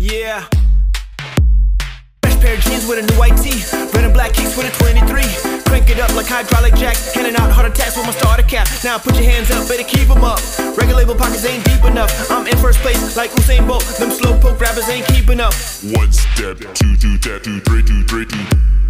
Yeah. Fresh pair of jeans with a new white tee. Red and black kicks with a 23. Crank it up like hydraulic jack. Handing out heart attacks with my starter cap. Now put your hands up, better keep them up. Record label pockets ain't deep enough. I'm in first place like Usain Bolt. Them slow poke rappers ain't keeping up. One step, two, two, tap, two, three, two, three, two.